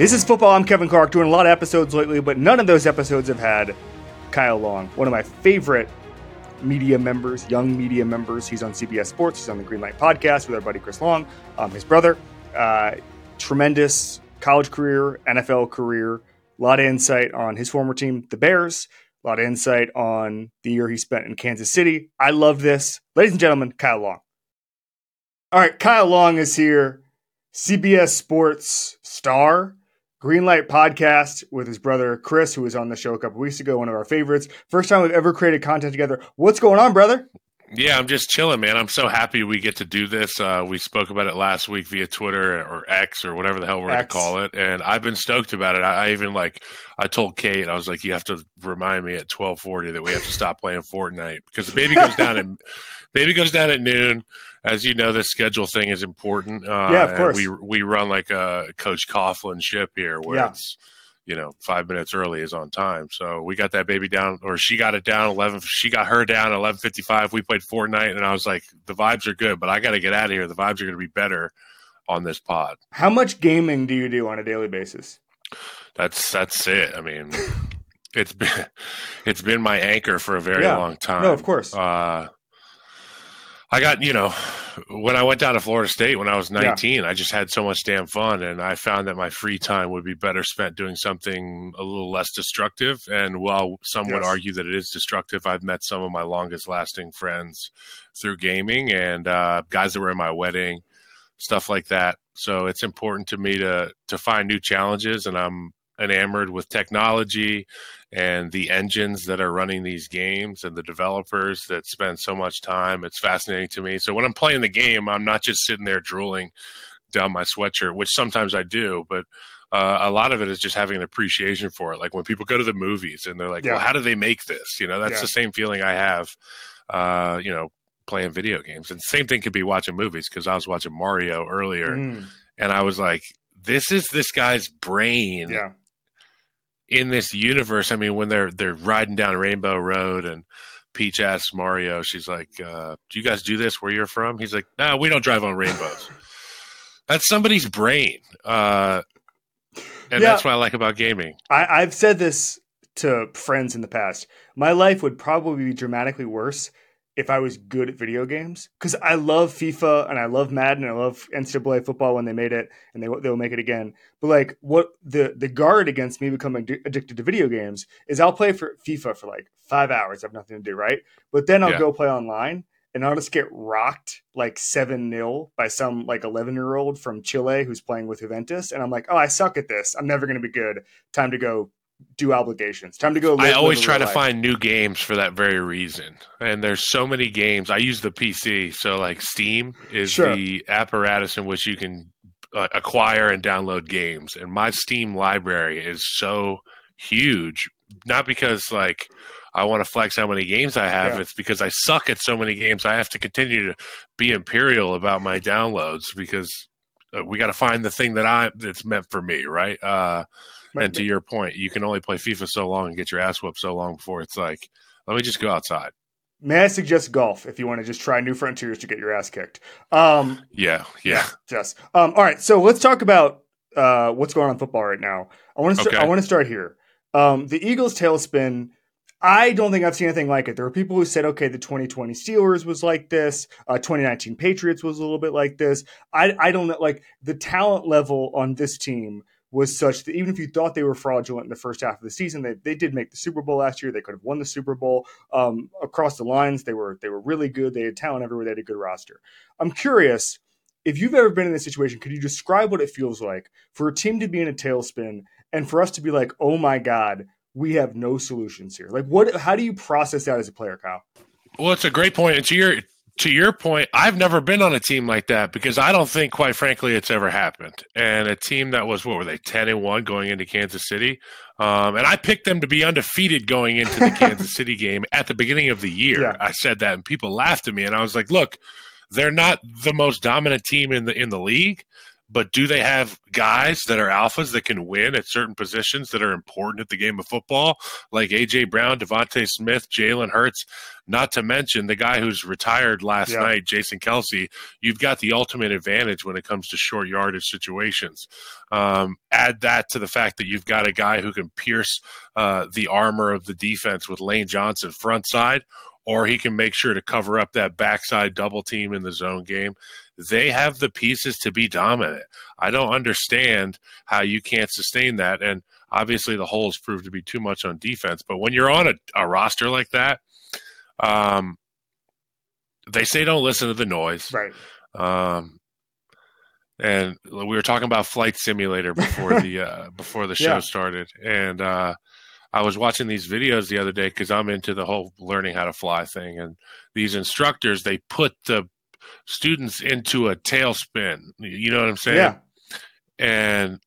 This is Football. I'm Kevin Clark, doing a lot of episodes lately, but none of those episodes have had Kyle Long, one of my favorite media members, young media members. He's on CBS Sports. He's on the Greenlight Podcast with our buddy Chris Long, his brother. Tremendous college career, NFL career. A lot of insight on his former team, the Bears. A lot of insight on the year he spent in Kansas City. I love this. Ladies and gentlemen, Kyle Long. All right, Kyle Long is here. CBS Sports star, Greenlight Podcast with his brother Chris, who was on the show a couple weeks ago, one of our favorites. First time we've ever created content together. What's going on, brother? Yeah, I'm just chilling, man. I'm so happy we get to do this. We spoke about it last week via Twitter or X or whatever the hell we're going to call it. And I've been stoked about it. I told Kate, I was like, you have to remind me at 12:40 that we have to stop playing Fortnite because the baby goes down and baby goes down at noon. As you know, the schedule thing is important. Yeah, of course. We run like a Coach Coughlin ship here where it's, 5 minutes early is on time. So we got that baby down, or she got it down 11. She got her down 11:55. We played Fortnite, and I was like, the vibes are good, but I got to get out of here. The vibes are going to be better on this pod. How much gaming do you do on a daily basis? That's it. I mean, it's been my anchor for a very long time. No, of course. I got, when I went down to Florida State when I was 19, I just had so much damn fun, and I found that my free time would be better spent doing something a little less destructive. And while some would argue that it is destructive, I've met some of my longest-lasting friends through gaming and guys that were in my wedding, stuff like that. So it's important to me to find new challenges, and I'm enamored with technology and the engines that are running these games and the developers that spend so much time. It's fascinating to me. So when I'm playing the game, I'm not just sitting there drooling down my sweatshirt, which sometimes I do, but a lot of it is just having an appreciation for it. Like when people go to the movies and they're like, well, how do they make this? That's the same feeling I have, playing video games. And same thing could be watching movies, because I was watching Mario earlier and I was like, this is this guy's brain. Yeah. In this universe, I mean, when they're riding down Rainbow Road and Peach asks Mario, she's like, do you guys do this where you're from? He's like, no, we don't drive on rainbows. That's somebody's brain. And that's what I like about gaming. I've said this to friends in the past. My life would probably be dramatically worse if I was good at video games, because I love FIFA and I love Madden and I love NCAA football when they made it, and they'll make it again. But like, what the guard against me becoming addicted to video games is, I'll play for FIFA for like 5 hours. I have nothing to do, right? But then I'll go play online and I'll just get rocked like 7-0 by some like 11-year-old from Chile who's playing with Juventus, and I'm like, oh, I suck at this. I'm never going to be good. Time to go do obligations. Time to go. I always try to find new games for that very reason. And there's so many games. I use the PC. So like Steam is the apparatus in which you can acquire and download games. And my Steam library is so huge. Not because like I want to flex how many games I have. Yeah. It's because I suck at so many games. I have to continue to be imperial about my downloads, because we got to find the thing that's meant for me. Right. And to your point, you can only play FIFA so long and get your ass whooped so long before it's like, let me just go outside. May I suggest golf if you want to just try new frontiers to get your ass kicked? Yes. All right, so let's talk about what's going on in football right now. I want to start here. The Eagles' tailspin, I don't think I've seen anything like it. There were people who said, okay, the 2020 Steelers was like this. 2019 Patriots was a little bit like this. I don't know. Like, the talent level on this team was such that even if you thought they were fraudulent in the first half of the season, they did make the Super Bowl last year. They could have won the Super Bowl. Across the lines, they were really good. They had talent everywhere. They had a good roster. I'm curious, if you've ever been in this situation, could you describe what it feels like for a team to be in a tailspin and for us to be like, oh my God, we have no solutions here? Like, how do you process that as a player, Kyle? Well, it's a great point. And to your point, I've never been on a team like that, because I don't think, quite frankly, it's ever happened. And a team that was, 10-1 going into Kansas City? And I picked them to be undefeated going into the Kansas City game at the beginning of the year. Yeah. I said that, and people laughed at me. And I was like, look, they're not the most dominant team in the league, But do they have guys that are alphas that can win at certain positions that are important at the game of football, like A.J. Brown, Devontae Smith, Jalen Hurts, not to mention the guy who's retired last night, Jason Kelce? You've got the ultimate advantage when it comes to short yardage situations. Add that to the fact that you've got a guy who can pierce the armor of the defense with Lane Johnson front side, or he can make sure to cover up that backside double team in the zone game. They have the pieces to be dominant. I don't understand how you can't sustain that. And obviously the holes proved to be too much on defense. But when you're on a roster like that, they say don't listen to the noise. Right. And we were talking about Flight Simulator before the show started. And I was watching these videos the other day because I'm into the whole learning how to fly thing. And these instructors, they put the students into a tailspin. You know what I'm saying? Yeah. And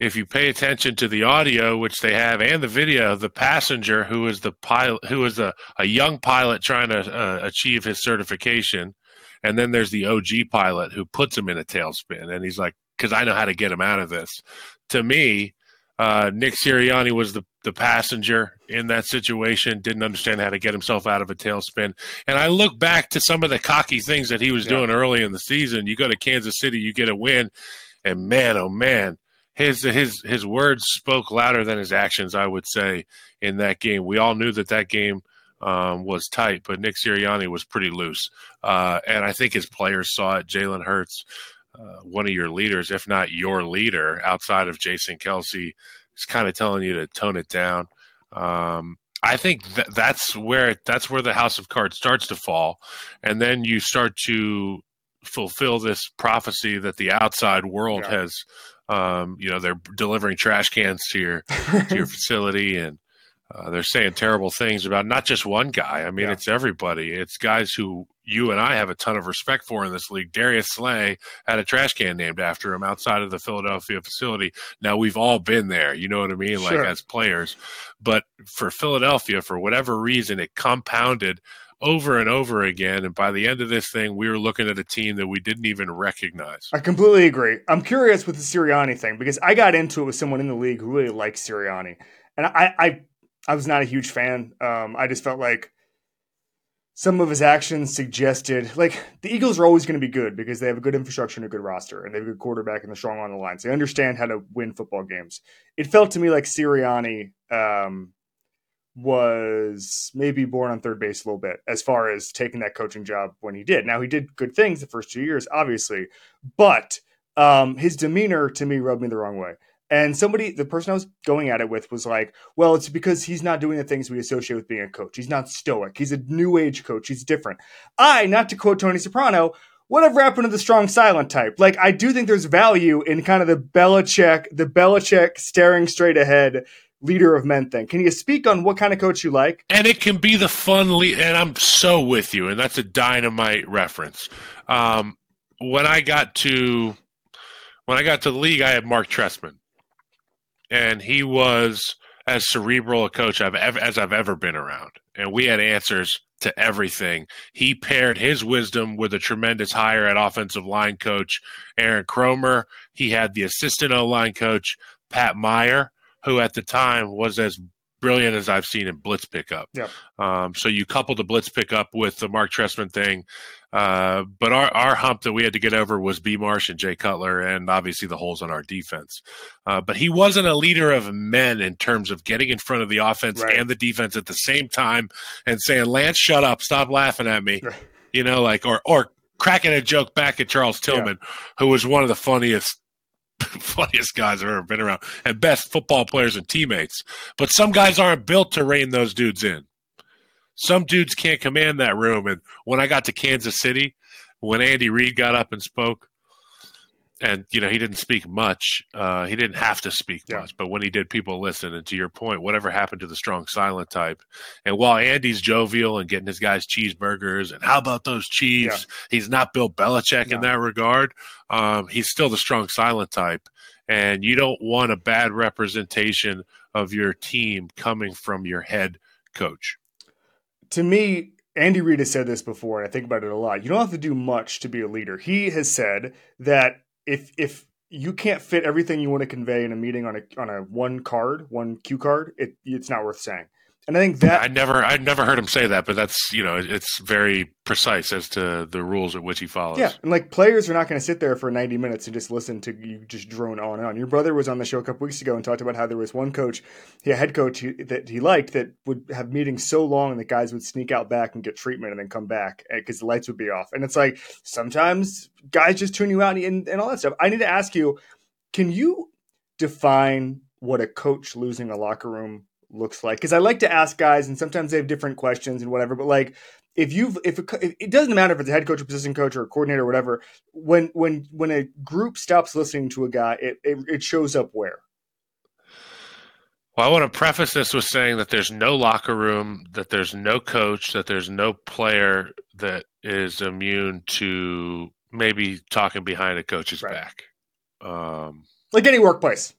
if you pay attention to the audio, which they have, and the video, the passenger who is the pilot, who is a young pilot trying to achieve his certification, and then there's the OG pilot who puts him in a tailspin, and he's like, "Because I know how to get him out of this." To me, Nick Sirianni was the passenger in that situation, didn't understand how to get himself out of a tailspin. And I look back to some of the cocky things that he was doing early in the season. You go to Kansas City, you get a win, and man, oh man, his words spoke louder than his actions, I would say, in that game. We all knew that game was tight, but Nick Sirianni was pretty loose. And I think his players saw it. Jalen Hurts, one of your leaders, if not your leader, outside of Jason Kelce, is kind of telling you to tone it down. I think that's where the house of cards starts to fall, and then you start to fulfill this prophecy that the outside world has. They're delivering trash cans to your facility, and they're saying terrible things about not just one guy. I mean, it's everybody. It's guys who you and I have a ton of respect for in this league. Darius Slay had a trash can named after him outside of the Philadelphia facility. Now, we've all been there, you know what I mean, like as players. But for Philadelphia, for whatever reason, it compounded over and over again. And by the end of this thing, we were looking at a team that we didn't even recognize. I completely agree. I'm curious with the Sirianni thing because I got into it with someone in the league who really likes Sirianni. And I was not a huge fan. I just felt like some of his actions suggested, like, the Eagles are always going to be good because they have a good infrastructure and a good roster, and they have a good quarterback and they're strong on the line. So they understand how to win football games. It felt to me like Sirianni was maybe born on third base a little bit as far as taking that coaching job when he did. Now, he did good things the first 2 years, obviously, but his demeanor to me rubbed me the wrong way. And the person I was going at it with was like, well, it's because he's not doing the things we associate with being a coach. He's not stoic. He's a new age coach. He's different. Not to quote Tony Soprano, whatever happened to the strong silent type? Like, I do think there's value in kind of the Belichick staring straight ahead leader of men thing. Can you speak on what kind of coach you like? And it can be the fun lead. And I'm so with you. And that's a dynamite reference. When I got to the league, I had Mark Trestman. And he was as cerebral a coach as I've ever been around. And we had answers to everything. He paired his wisdom with a tremendous hire at offensive line coach, Aaron Cromer. He had the assistant O-line coach, Pat Meyer, who at the time was as brilliant as I've seen in blitz pickup. Yep. So you couple the blitz pickup with the Mark Trestman thing. But our hump that we had to get over was B. Marsh and Jay Cutler and obviously the holes on our defense. But he wasn't a leader of men in terms of getting in front of the offense and the defense at the same time and saying, Lance, shut up, stop laughing at me, you know, like, or cracking a joke back at Charles Tillman, who was one of the funniest guys I've ever been around and best football players and teammates. But some guys aren't built to rein those dudes in. Some dudes can't command that room. And when I got to Kansas City, when Andy Reid got up and spoke, and, you know, he didn't speak much. He didn't have to speak much. But when he did, people listened. And to your point, whatever happened to the strong silent type? And while Andy's jovial and getting his guys cheeseburgers and how about those Chiefs, he's not Bill Belichick in that regard. He's still the strong silent type. And you don't want a bad representation of your team coming from your head coach. To me, Andy Reid has said this before, and I think about it a lot. You don't have to do much to be a leader. He has said that if you can't fit everything you want to convey in a meeting on a one cue card. It's not worth saying. And I think that I'd never heard him say that, but that's, you know, it's very precise as to the rules at which he follows. Yeah, and like players are not going to sit there for 90 minutes and just listen to you just drone on and on. Your brother was on the show a couple weeks ago and talked about how there was one coach, a head coach that he liked that would have meetings so long that guys would sneak out back and get treatment and then come back because the lights would be off. And it's like sometimes guys just tune you out and all that stuff. I need to ask you, can you define what a coach losing a locker room looks like? Because I like to ask guys, and sometimes they have different questions and whatever, but like it doesn't matter if it's a head coach or position coach or a coordinator or whatever, when a group stops listening to a guy, it shows up where? Well, I want to preface this with saying that there's no locker room, that there's no coach, that there's no player that is immune to maybe talking behind a coach's back. Like any workplace,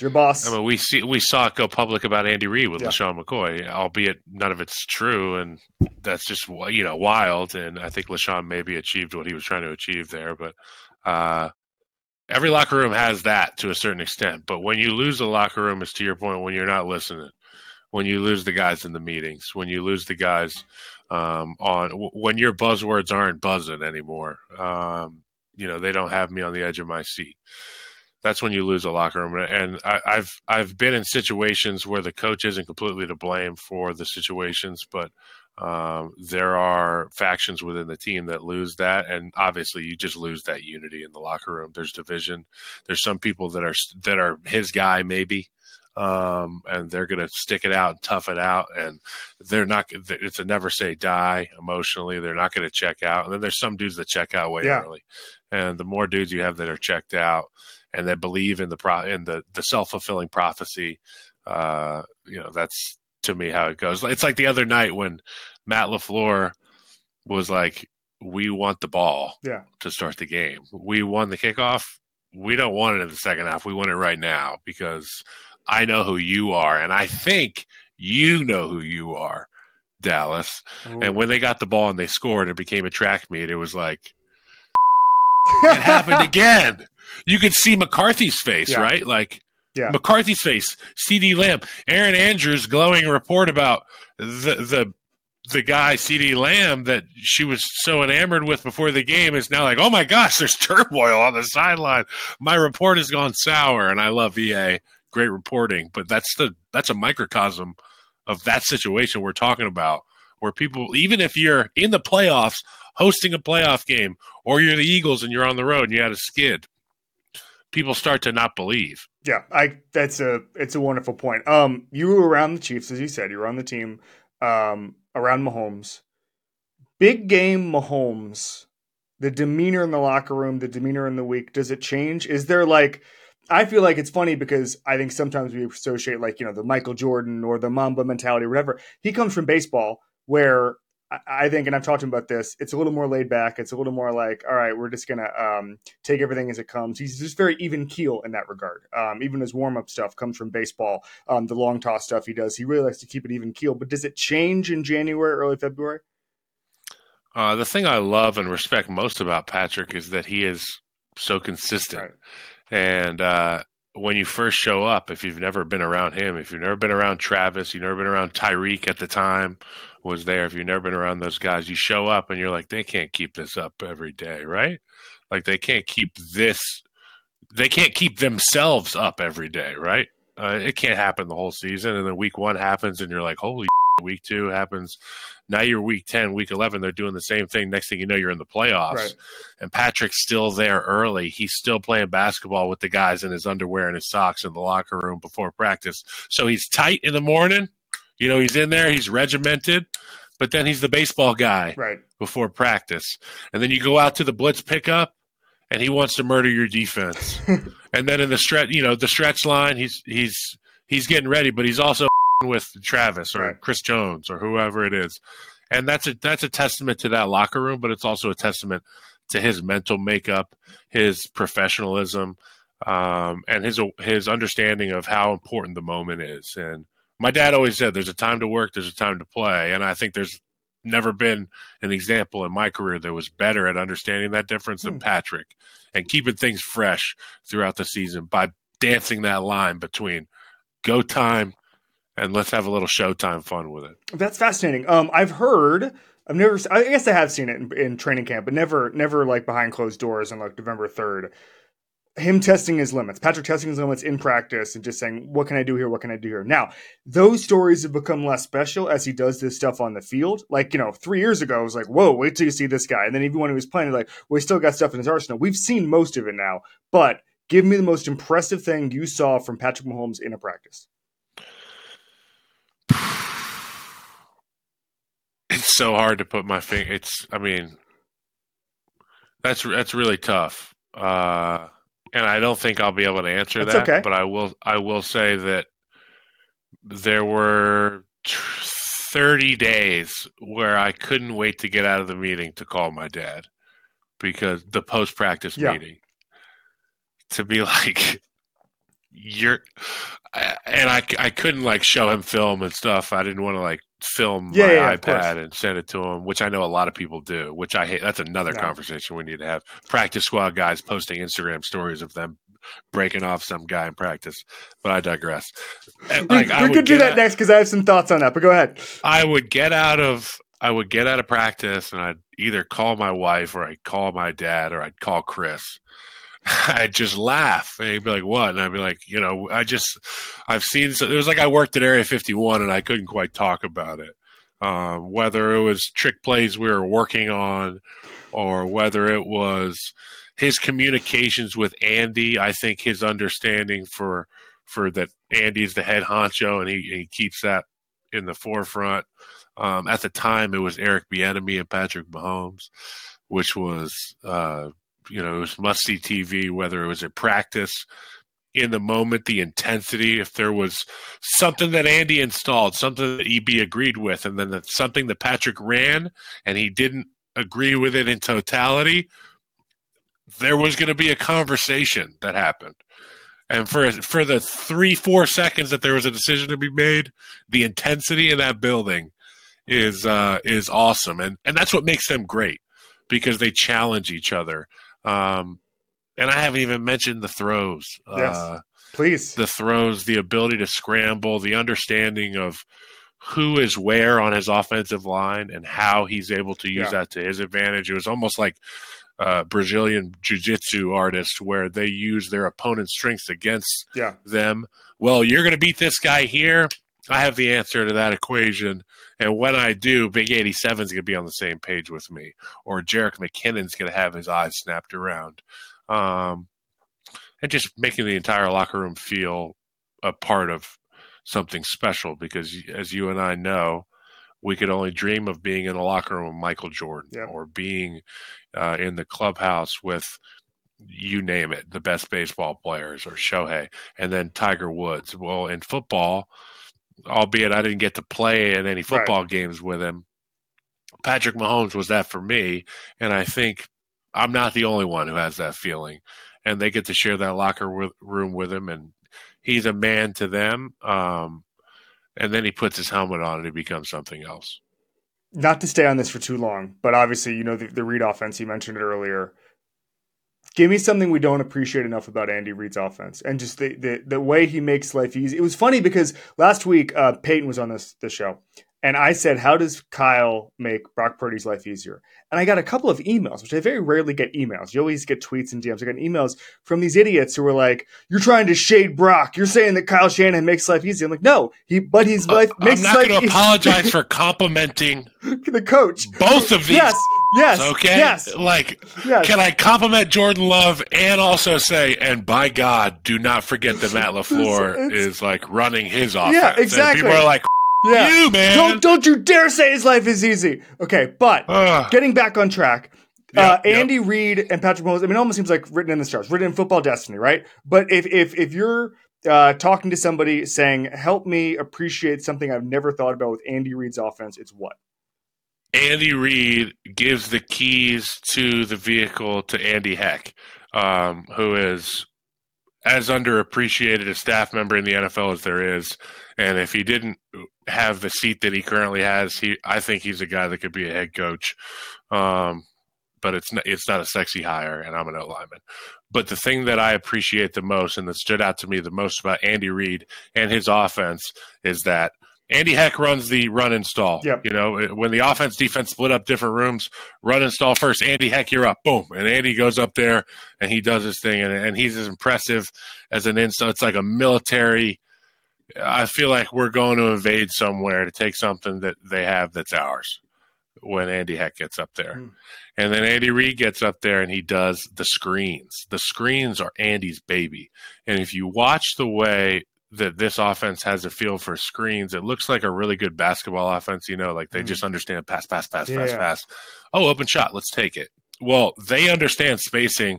your boss. I mean, we saw it go public about Andy Reid with LaShawn McCoy, albeit none of it's true, and that's just, you know, wild. And I think LaShawn maybe achieved what he was trying to achieve there, but every locker room has that to a certain extent. But when you lose the locker room, it's to your point, when you're not listening, when you lose the guys in the meetings, when you lose the guys when your buzzwords aren't buzzing anymore, you know, they don't have me on the edge of my seat. That's when you lose a locker room. And I've been in situations where the coach isn't completely to blame for the situations, but there are factions within the team that lose that. And obviously you just lose that unity in the locker room. There's division. There's some people that are his guy maybe, and they're going to stick it out and tough it out. And they're not, it's a never say die emotionally. They're not going to check out. And then there's some dudes that check out way early. And the more dudes you have that are checked out, and they believe in the self-fulfilling prophecy, you know, that's to me how it goes. It's like the other night when Matt LaFleur was like, we want the ball to start the game. We won the kickoff. We don't want it in the second half. We want it right now because I know who you are, and I think you know who you are, Dallas. Ooh. And when they got the ball and they scored, it became a track meet. It was like, it happened again. You could see McCarthy's face, right? Like, McCarthy's face, CD Lamb, Aaron Andrews' glowing report about the guy, CD Lamb, that she was so enamored with before the game is now like, oh my gosh, there's turmoil on the sideline. My report has gone sour, and I love EA. Great reporting, but that's a microcosm of that situation we're talking about, where people, even if you're in the playoffs, hosting a playoff game, or you're the Eagles and you're on the road and you had a skid, people start to not believe. Yeah, it's a wonderful point. You were around the Chiefs, as you said. You were on the team around Mahomes. Big game Mahomes, the demeanor in the locker room, the demeanor in the week, does it change? Is there like – I feel like it's funny because I think sometimes we associate like, you know, the Michael Jordan or the Mamba mentality or whatever. He comes from baseball where I think, and I've talked to him about this, it's a little more laid back. It's a little more like, all right, we're just going to take everything as it comes. He's just very even keel in that regard. Even his warm-up stuff comes from baseball. The long toss stuff he does, he really likes to keep it even keel. But does it change in January, early February? The thing I love and respect most about Patrick is that he is so consistent. Right. And when you first show up, if you've never been around him, if you've never been around Travis, you've never been around Tyreek at the time, was there, if you've never been around those guys, you show up and you're like, they can't keep this up every day, right? Like they can't keep this, they can't keep themselves up every day, right? It can't happen the whole season. And then week one happens and you're like, holy shit, week two happens. Now you're week 10, week 11, they're doing the same thing. Next thing you know, you're in the playoffs. Right. And Patrick's still there early. He's still playing basketball with the guys in his underwear and his socks in the locker room before practice. So he's tight in the morning. You know, he's in there, he's regimented, but then he's the baseball guy before practice. And then you go out to the blitz pickup, and he wants to murder your defense. And then in the stretch, you know, the stretch line, he's getting ready, but he's also with Travis or Chris Jones or whoever it is. And that's a testament to that locker room, but it's also a testament to his mental makeup, his professionalism, and his understanding of how important the moment is. And my dad always said there's a time to work, there's a time to play, and I think there's never been an example in my career that was better at understanding that difference than Patrick, and keeping things fresh throughout the season by dancing that line between go time and let's have a little showtime fun with it. That's fascinating. I've heard – I guess I have seen it in training camp, but never like behind closed doors on like November 3rd. Him testing his limits, Patrick testing his limits in practice and just saying, what can I do here? What can I do here? Now, those stories have become less special as he does this stuff on the field. Like, 3 years ago, it was like, whoa, wait till you see this guy. And then even when he was playing, like, well, he still got stuff in his arsenal. We've seen most of it now, but give me the most impressive thing you saw from Patrick Mahomes in a practice. It's so hard to put my finger. That's really tough. And I don't think I'll be able to answer that, okay. But I will say that there were 30 days where I couldn't wait to get out of the meeting to call my dad, because the post-practice meeting, to be like, I couldn't like show him film and stuff. I didn't want to like film my iPad and send it to him, which I know a lot of people do, which I hate. That's another conversation we need to have. Practice squad guys posting Instagram stories of them breaking off some guy in practice, but I digress. We could do that next because I have some thoughts on that, but go ahead. I would get out of practice and I'd either call my wife or I'd call my dad or I'd call Chris. I'd just laugh and he'd be like, what? And I'd be like, I've seen, so it was like I worked at Area 51 and I couldn't quite talk about it. Whether it was trick plays we were working on or whether it was his communications with Andy, I think his understanding for that Andy's the head honcho and he keeps that in the forefront. At the time it was Eric Bieniemy and Patrick Mahomes, which was, it was must-see TV, whether it was at practice, in the moment, the intensity, if there was something that Andy installed, something that EB agreed with, and then that's something that Patrick ran and he didn't agree with it in totality, there was going to be a conversation that happened. And for the 3-4 seconds that there was a decision to be made, the intensity in that building is awesome. And that's what makes them great, because they challenge each other. And I haven't even mentioned the throws. Yes, please. The throws, the ability to scramble, the understanding of who is where on his offensive line and how he's able to use that to his advantage. It was almost like Brazilian jiu-jitsu artists where they use their opponent's strengths against them. Well, you're going to beat this guy here. I have the answer to that equation. And when I do, Big 87 is going to be on the same page with me, or Jerick McKinnon's going to have his eyes snapped around. And just making the entire locker room feel a part of something special, because as you and I know, we could only dream of being in the locker room with Michael Jordan or being in the clubhouse with – you name it, the best baseball players or Shohei, and then Tiger Woods. Well, in football, albeit I didn't get to play in any football games with him, Patrick Mahomes was that for me, and I think I'm not the only one who has that feeling. And they get to share that locker room with him, and he's a man to them. And then he puts his helmet on and he becomes something else. Not to stay on this for too long, but obviously, the Reid offense, you mentioned it earlier. Give me something we don't appreciate enough about Andy Reid's offense and just the way he makes life easy. It was funny because last week Peyton was on the show and I said, how does Kyle make Brock Purdy's life easier? And I got a couple of emails, which I very rarely get emails. You always get tweets and DMs. I got emails from these idiots who were like, you're trying to shade Brock. You're saying that Kyle Shanahan makes life easy. I'm like, no, makes life easy. I'm not going to apologize for complimenting the coach. Both of these. Yes. Okay. Yes. Can I compliment Jordan Love and also say, and by God, do not forget that Matt LaFleur is like running his offense. Yeah, exactly. And people are like, you, man. Don't you dare say his life is easy. Okay, but getting back on track, Andy Reid and Patrick Mahomes. I mean, it almost seems like written in the stars, written in football destiny, right? But if you're talking to somebody saying, "Help me appreciate something I've never thought about with Andy Reid's offense," it's what? Andy Reid gives the keys to the vehicle to Andy Heck, who is as underappreciated a staff member in the NFL as there is. And if he didn't have the seat that he currently has, I think he's a guy that could be a head coach. But it's not a sexy hire, and I'm an O-lineman. But the thing that I appreciate the most and that stood out to me the most about Andy Reid and his offense is that Andy Heck runs the run and stall. Yep. You know, when the offense defense split up different rooms, run and stall first. Andy Heck, you're up. Boom. And Andy goes up there and he does his thing. And he's as impressive as an insult. It's like a military. I feel like we're going to invade somewhere to take something that they have that's ours when Andy Heck gets up there. Mm. And then Andy Reid gets up there and he does the screens. The screens are Andy's baby. And if you watch the way that this offense has a feel for screens, it looks like a really good basketball offense, you know, like they just understand pass. Oh, open shot. Let's take it. Well, they understand spacing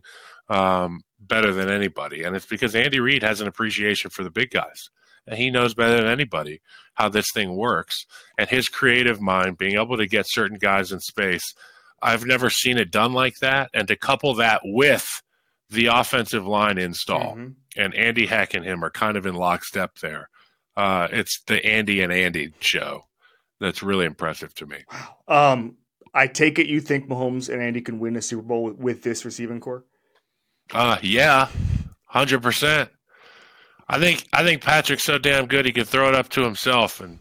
better than anybody. And it's because Andy Reid has an appreciation for the big guys. And he knows better than anybody how this thing works. And his creative mind being able to get certain guys in space, I've never seen it done like that. And to couple that with the offensive line install, and Andy Heck and him are kind of in lockstep there. It's the Andy and Andy show that's really impressive to me. Wow. I take it you think Mahomes and Andy can win a Super Bowl with this receiving core? Yeah, 100%. I think Patrick's so damn good he could throw it up to himself and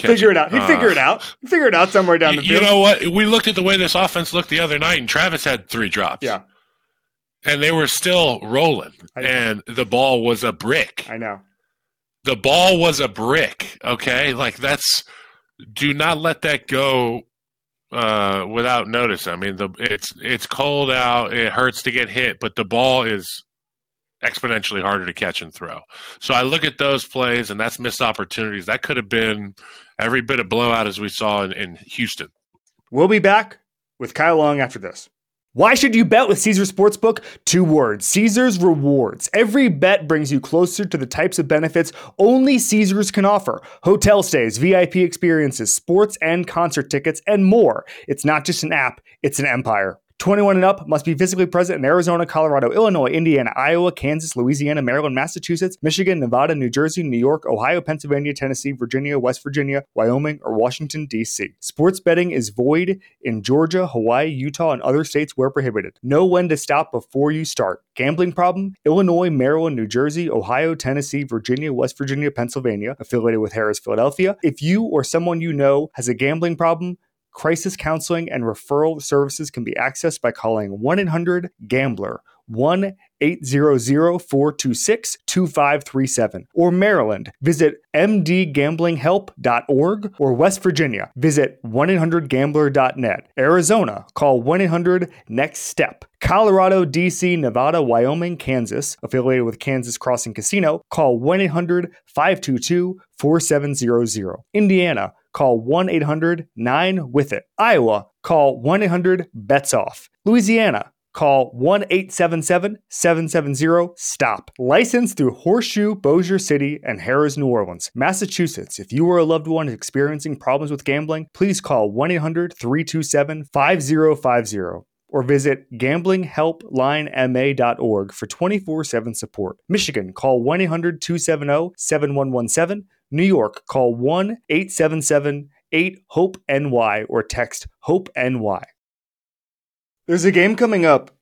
figure it out. He'd figure it out. Figure it out somewhere down the field. You know what? We looked at the way this offense looked the other night, and Travis had 3 drops. Yeah. And they were still rolling, and the ball was a brick. I know. The ball was a brick, okay? Like, do not let that go without notice. I mean, it's cold out. It hurts to get hit, but the ball is exponentially harder to catch and throw. So I look at those plays, and that's missed opportunities. That could have been every bit of blowout as we saw in Houston. We'll be back with Kyle Long after this. Why should you bet with Caesars Sportsbook? 2 words, Caesars Rewards. Every bet brings you closer to the types of benefits only Caesars can offer. Hotel stays, VIP experiences, sports and concert tickets, and more. It's not just an app, it's an empire. 21 and up, must be physically present in Arizona, Colorado, Illinois, Indiana, Iowa, Kansas, Louisiana, Maryland, Massachusetts, Michigan, Nevada, New Jersey, New York, Ohio, Pennsylvania, Tennessee, Virginia, West Virginia, Wyoming, or Washington, D.C. Sports betting is void in Georgia, Hawaii, Utah, and other states where prohibited. Know when to stop before you start. Gambling problem? Illinois, Maryland, New Jersey, Ohio, Tennessee, Virginia, West Virginia, Pennsylvania, affiliated with Harris, Philadelphia. If you or someone you know has a gambling problem, crisis counseling and referral services can be accessed by calling 1-800-GAMBLER, 1-800-426-2537. Or Maryland, visit mdgamblinghelp.org. Or West Virginia, visit 1-800-GAMBLER.net. Arizona, call 1-800-NEXT-STEP. Colorado, D.C., Nevada, Wyoming, Kansas, affiliated with Kansas Crossing Casino, call 1-800-522-4700. Indiana, call 1-800-9-WITH-IT. Iowa, call 1-800-BETS-OFF. Louisiana, call 1-877-770-STOP. Licensed through Horseshoe, Bossier City, and Harrah's, New Orleans. Massachusetts, if you or a loved one is experiencing problems with gambling, please call 1-800-327-5050. Or visit gamblinghelplinema.org for 24/7 support. Michigan, call 1-800-270-7117. New York, call 1-877-8-HOPE-NY or text HOPE-NY. There's a game coming up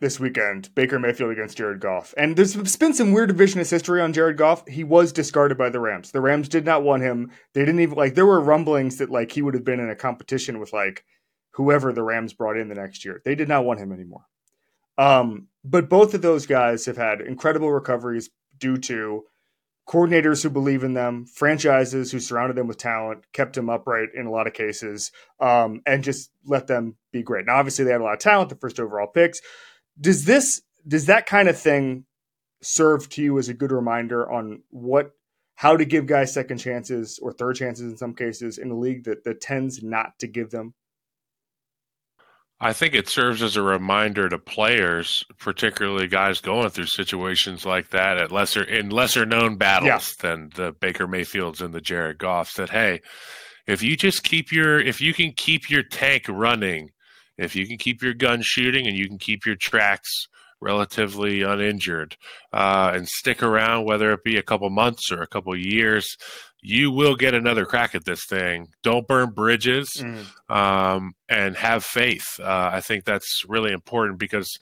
this weekend, Baker Mayfield against Jared Goff. And there's been some weird revisionist history on Jared Goff. He was discarded by the Rams. The Rams did not want him. They didn't even, there were rumblings that, he would have been in a competition with, whoever the Rams brought in the next year. They did not want him anymore. But both of those guys have had incredible recoveries due to coordinators who believe in them, franchises who surrounded them with talent, kept them upright in a lot of cases, and just let them be great. Now, obviously, they had a lot of talent, the first overall picks. Does that kind of thing serve to you as a good reminder on how to give guys second chances or third chances in some cases in a league that tends not to give them? I think it serves as a reminder to players, particularly guys going through situations like that at lesser known battles than the Baker Mayfields and the Jared Goffs, that, hey, if you can keep your tank running, if you can keep your gun shooting and you can keep your tracks relatively uninjured and stick around, whether it be a couple months or a couple years, you will get another crack at this thing. Don't burn bridges, and have faith. I think that's really important because,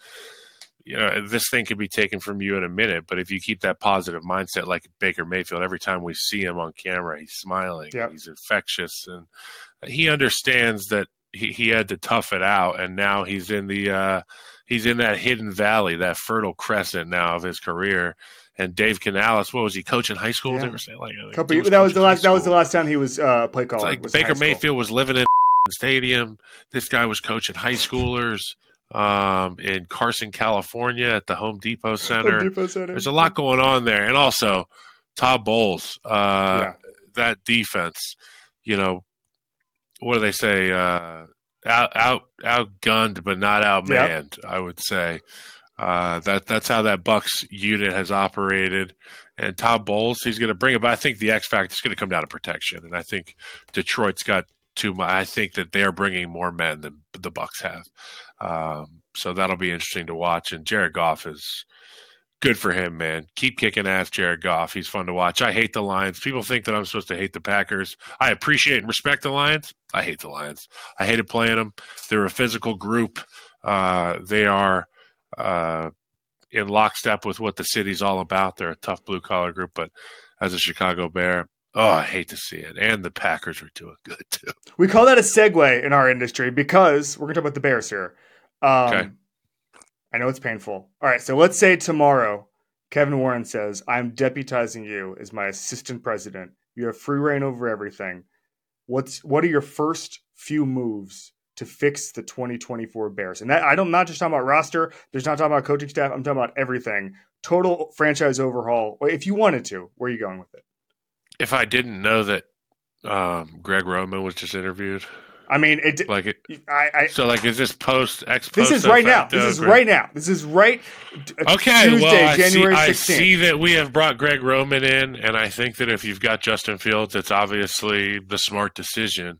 you know, this thing could be taken from you in a minute, but if you keep that positive mindset, like Baker Mayfield, every time we see him on camera, he's smiling, he's infectious, and he understands that he had to tough it out, and now he's in the he's in that hidden valley, that fertile crescent now of his career. And Dave Canales, what was he, coach in high school? They were saying, like, that was the last time he was play caller. Like Baker Mayfield was living in stadium. This guy was coaching high schoolers in Carson, California, at the Home Depot Center. There's a lot going on there, and also Todd Bowles, that defense. You know, what do they say? Outgunned, but not outmanned. I would say. That's how that Bucks unit has operated. And Todd Bowles, he's going to bring it. But I think the X factor is going to come down to protection. And I think Detroit's got too much. I think that they're bringing more men than the Bucks have. So that'll be interesting to watch. And Jared Goff is good for him, man. Keep kicking ass, Jared Goff. He's fun to watch. I hate the Lions. People think that I'm supposed to hate the Packers. I appreciate and respect the Lions. I hate the Lions. I hated playing them. They're a physical group. They are in lockstep with what the city's all about. They're a tough blue-collar group, but as a Chicago Bear, I hate to see it. And the Packers are doing good, too. We call that a segue in our industry because we're going to talk about the Bears here. Okay. I know it's painful. All right, so let's say tomorrow Kevin Warren says, I'm deputizing you as my assistant president. You have free reign over everything. What are your first few moves to fix the 2024 Bears? And that I'm not just talking about roster. There's not talking about coaching staff. I'm talking about everything. Total franchise overhaul. If you wanted to, where are you going with it? If I didn't know that Greg Roman was just interviewed, I mean, is this post? This is right now. This is right. Okay. Tuesday, well, January 16th. I see that we have brought Greg Roman in, and I think that if you've got Justin Fields, it's obviously the smart decision.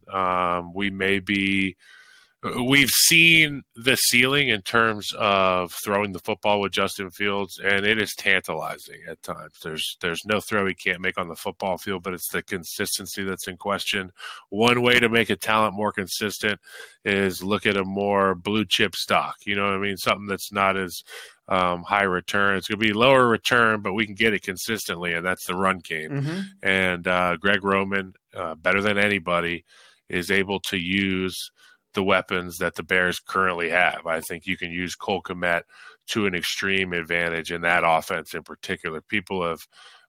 We've seen the ceiling in terms of throwing the football with Justin Fields, and it is tantalizing at times. There's no throw he can't make on the football field, but it's the consistency that's in question. One way to make a talent more consistent is look at a more blue-chip stock. You know what I mean? Something that's not as high return. It's going to be lower return, but we can get it consistently, and that's the run game. Mm-hmm. And Greg Roman, better than anybody, is able to use – the weapons that the Bears currently have. I think you can use Cole Kmet to an extreme advantage in that offense in particular. People have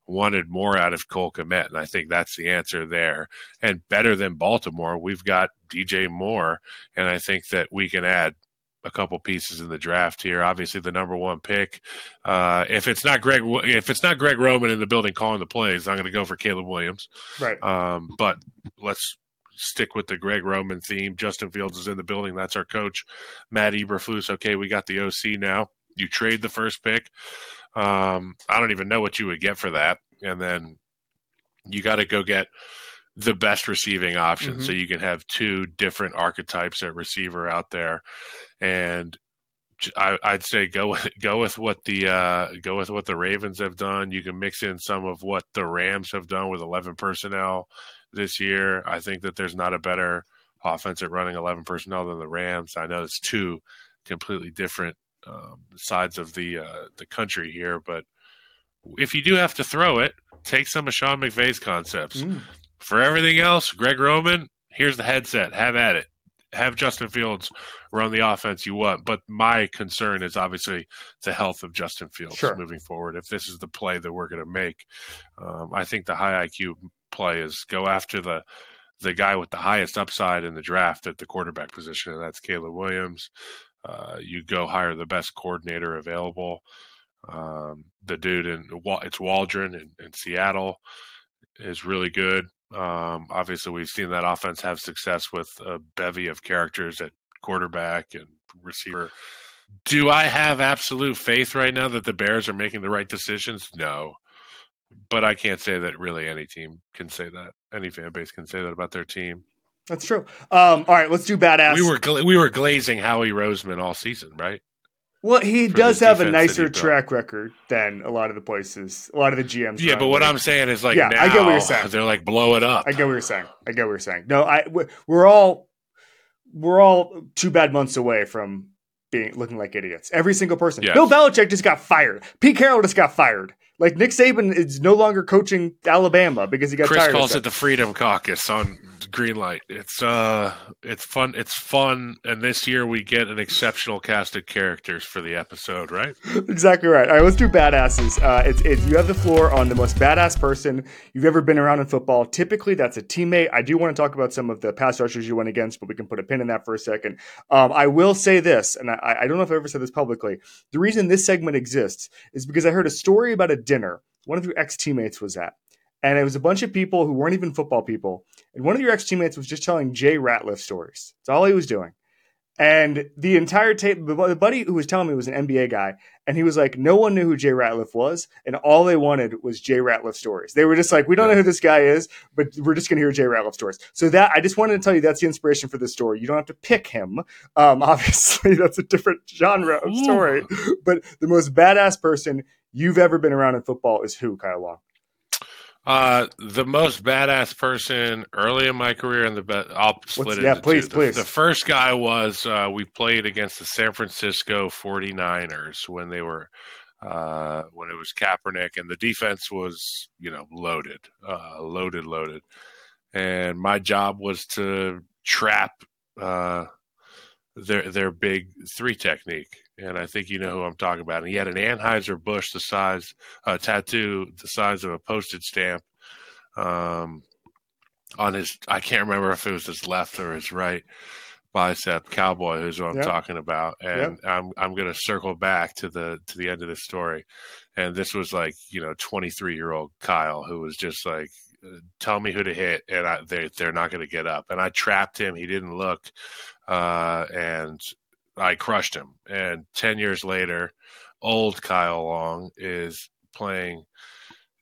wanted more out of Cole Kmet, and I think that's the answer there. And better than Baltimore, we've got DJ Moore, and I think that we can add a couple pieces in the draft here. Obviously, the number one pick. If it's not Greg Roman in the building calling the plays, I'm going to go for Caleb Williams. Right. But let's stick with the Greg Roman theme. Justin Fields is in the building. That's our coach, Matt Eberflus. Okay, we got the OC now. You trade the first pick. I don't even know what you would get for that. And then you got to go get the best receiving option. Mm-hmm. So you can have two different archetypes at receiver out there. And I'd say go with what the Ravens have done. You can mix in some of what the Rams have done with 11 personnel this year. I think that there's not a better offense at running 11 personnel than the Rams. I know it's two completely different sides of the country here, but if you do have to throw it, take some of Sean McVay's concepts. For everything else, Greg Roman, here's the headset. Have at it. Have Justin Fields run the offense you want. But my concern is obviously the health of Justin Fields moving forward. If this is the play that we're going to make, I think the high IQ play is go after the guy with the highest upside in the draft at the quarterback position, and that's Caleb Williams. You go hire the best coordinator available. The dude it's Waldron in Seattle is really good. Obviously, we've seen that offense have success with a bevy of characters at quarterback and receiver. Do I have absolute faith right now that the Bears are making the right decisions? No. But I can't say that really any team can say that. Any fan base can say that about their team. That's true. All right, let's do badass. We were glazing Howie Roseman all season, right? Well, he does have a nicer track record than a lot of the places, a lot of the GMs. Yeah, but what I'm saying is, like, yeah, now I get what you're saying. They're like, blow it up. I get what you're saying. No, we're all 2 bad months away from looking like idiots. Every single person. Yes. Bill Belichick just got fired. Pete Carroll just got fired. Like, Nick Saban is no longer coaching Alabama because he got tired. Chris calls it the Freedom Caucus on Greenlight. It's fun, and this year we get an exceptional cast of characters for the episode, right? Exactly right. All right, let's do badasses. You have the floor on the most badass person you've ever been around in football. Typically, that's a teammate. I do want to talk about some of the pass rushers you went against, but we can put a pin in that for a second. I will say this, and I don't know if I've ever said this publicly. The reason this segment exists is because I heard a story about a dinner one of your ex-teammates was at, and it was a bunch of people who weren't even football people, and one of your ex-teammates was just telling Jay Ratliff stories. That's all he was doing. And the entire tape, the buddy who was telling me was an NBA guy, and he was like, no one knew who Jay Ratliff was, and all they wanted was Jay Ratliff stories. They were just like, we don't know who this guy is, but we're just going to hear Jay Ratliff stories. So that, I just wanted to tell you, that's the inspiration for this story. You don't have to pick him. Obviously, that's a different genre of story. But the most badass person you've ever been around in football is who, Kyle Long? The most badass person early in my career, and I'll split it. Yeah, please, two. Please. The first guy was we played against the San Francisco 49ers when they were when it was Kaepernick, and the defense was, loaded, and my job was to trap their big three technique. And I think you know who I'm talking about. And he had an Anheuser-Busch tattoo the size of a postage stamp on his, I can't remember if it was his left or his right bicep. Cowboy is what I'm talking about. And I'm going to circle back to the end of the story. And this was like, 23-year-old Kyle who was just like, tell me who to hit, and they're not going to get up. And I trapped him. He didn't look. And I crushed him. And 10 years later, old Kyle Long is playing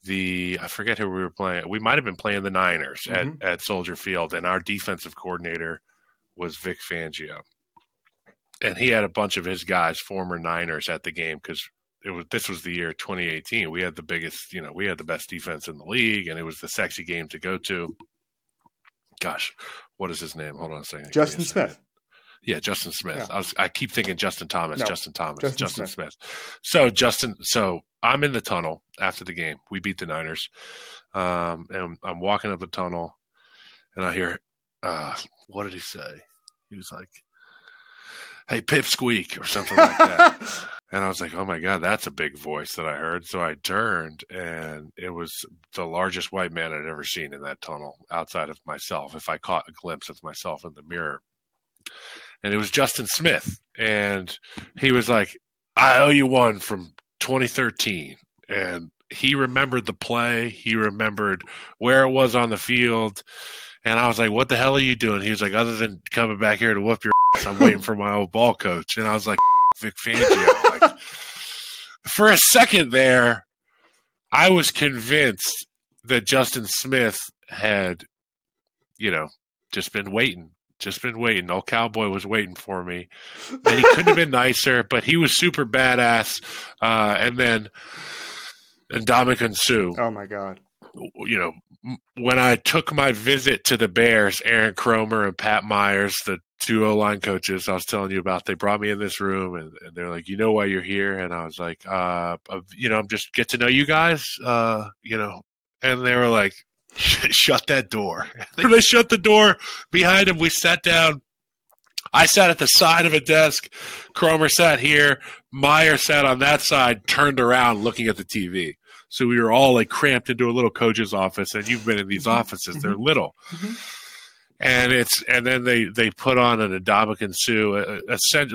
I forget who we were playing. We might have been playing the Niners at Soldier Field, and our defensive coordinator was Vic Fangio. And he had a bunch of his guys, former Niners, at the game because this was the year 2018. We had the biggest, we had the best defense in the league, and it was the sexy game to go to. Gosh, what is his name? Hold on a second. Justin Smith. Yeah, Justin Smith. Yeah. I keep thinking Justin Thomas. No, Justin Smith. So I'm in the tunnel after the game. We beat the Niners. And I'm walking up the tunnel, and I hear, what did he say? He was like, hey, pipsqueak, or something like that. And I was like, oh, my God, that's a big voice that I heard. So I turned, and it was the largest white man I'd ever seen in that tunnel outside of myself, if I caught a glimpse of myself in the mirror. And it was Justin Smith, and he was like, I owe you one from 2013. And he remembered the play. He remembered where it was on the field. And I was like, what the hell are you doing? He was like, other than coming back here to whoop your ass, I'm waiting for my old ball coach. And I was like, Vic Fangio. Like, for a second there, I was convinced that Justin Smith had, just been waiting. Old Cowboy was waiting for me, and he couldn't have been nicer, but he was super badass. And then Ndamukong Suh. Oh my God. When I took my visit to the Bears, Aaron Cromer and Pat Myers, the two O-line coaches I was telling you about, they brought me in this room, and they're like, you know why you're here? And I was like, I'm just get to know you guys, and they were like, shut that door. They shut the door behind him. We sat down. I sat at the side of a desk. Cromer sat here. Meyer sat on that side, turned around looking at the TV. So we were all like cramped into a little coach's office, and you've been in these offices. They're little. And then they put on an Ndamukong Suh,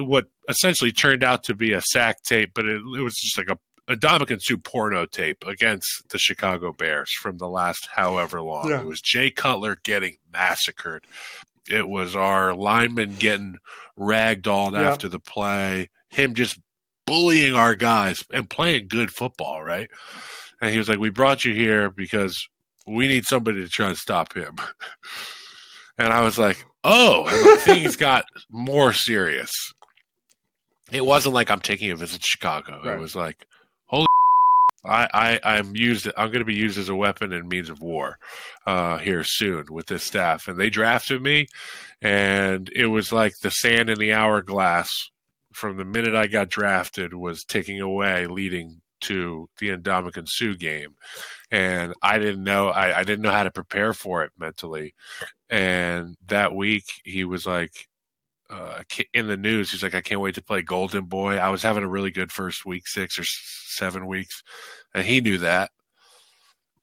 what essentially turned out to be a sack tape, but it was just like a Ndamukong Suh porno tape against the Chicago Bears from the last however long. Yeah. It was Jay Cutler getting massacred. It was our lineman getting ragdolled after the play, him just bullying our guys and playing good football, right? And he was like, we brought you here because we need somebody to try to stop him. And I was like, oh, and the things got more serious. it wasn't like I'm taking a visit to Chicago. Right. It was like, holy I'm going to be used as a weapon and means of war here soon with this staff. And they drafted me, and it was like the sand in the hourglass from the minute I got drafted was ticking away, leading to the Ndamukong Suh game. And I didn't know how to prepare for it mentally. And that week he was like, in the news, he's like, I can't wait to play Golden Boy. I was having a really good first week, 6 or 7 weeks, and he knew that,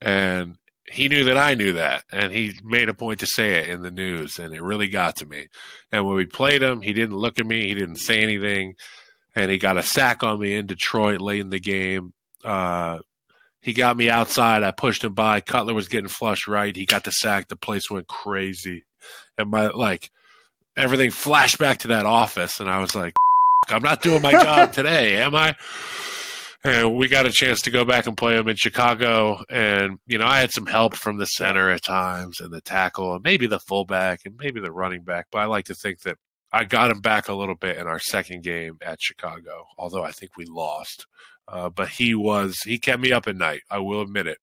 and he knew that I knew that, and he made a point to say it in the news, and it really got to me. And when we played him, he didn't look at me, he didn't say anything, and he got a sack on me in Detroit late in the game. He got me outside. I pushed him by. Cutler was getting flushed right. He got the sack. The place went crazy, and my everything flashed back to that office, and I was like, I'm not doing my job today, am I? And we got a chance to go back and play him in Chicago, and, you know, I had some help from the center at times and the tackle and maybe the fullback and maybe the running back, but I like to think that I got him back a little bit in our second game at Chicago, although I think we lost. But he kept me up at night, I will admit it.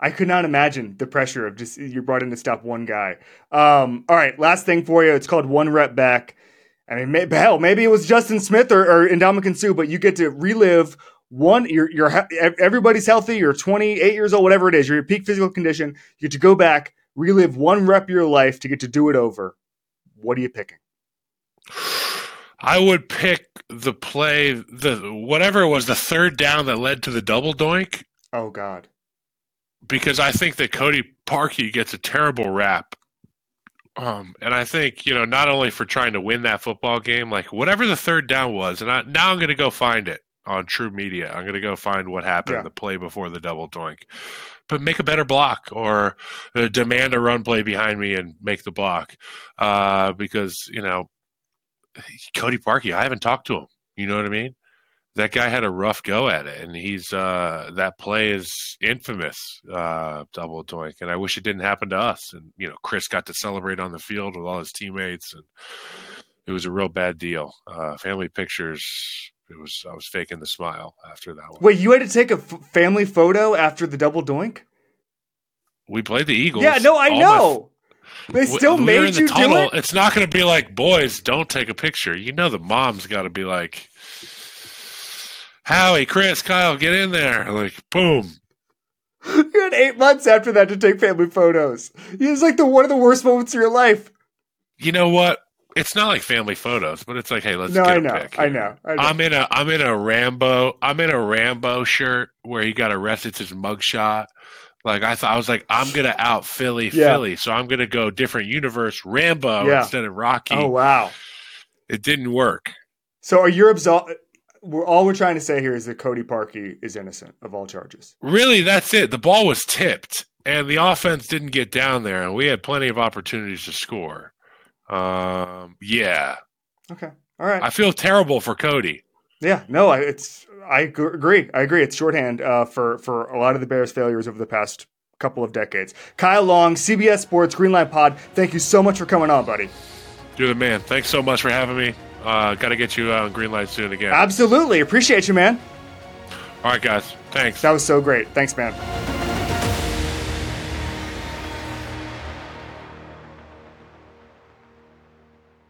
I could not imagine the pressure of just you're brought in to stop one guy. All right, last thing for you. It's called One Rep Back. I mean, maybe it was Justin Smith or Ndamukong Suh, but you get to relive one. You're everybody's healthy. You're 28 years old, whatever it is. You're in peak physical condition. You get to go back, relive one rep of your life to get to do it over. What are you picking? I would pick the play, whatever it was, the third down that led to the double doink. Oh, God. Because I think that Cody Parkey gets a terrible rap. And I think, you know, not only for trying to win that football game, like whatever the third down was, and now I'm going to go find it on True Media. I'm going to go find what happened, the play before the double doink. But make a better block or demand a run play behind me and make the block. Because, you know, Cody Parkey, I haven't talked to him. You know what I mean? That guy had a rough go at it, and he's that play is infamous, double doink, and I wish it didn't happen to us. And, you know, Chris got to celebrate on the field with all his teammates, and it was a real bad deal. Family pictures, I was faking the smile after that one. Wait, you had to take a family photo after the double doink? We played the Eagles. Yeah, no, I know. They still made you do it? It's not going to be like, boys, don't take a picture. You know the mom's got to be like, Howie, Chris, Kyle, get in there. Like, boom. You had 8 months after that to take family photos. It was like one of the worst moments of your life. You know what? It's not like family photos, but it's like, hey, let's get a pic. I know. I'm in a Rambo shirt where he got arrested. It's his mugshot. Like, I was like, I'm going to out Philly. So I'm going to go different universe, Rambo instead of Rocky. Oh, wow. It didn't work. So are you absolved? All we're trying to say here is that Cody Parkey is innocent of all charges. Really, that's it. The ball was tipped, and the offense didn't get down there, and we had plenty of opportunities to score. Yeah. Okay. All right. I feel terrible for Cody. Yeah. No, I agree. It's shorthand for a lot of the Bears' failures over the past couple of decades. Kyle Long, CBS Sports, Greenlight Pod, thank you so much for coming on, buddy. You're the man. Thanks so much for having me. Got to get you on Greenlight soon again. Absolutely. Appreciate you, man. All right, guys. Thanks. That was so great. Thanks, man.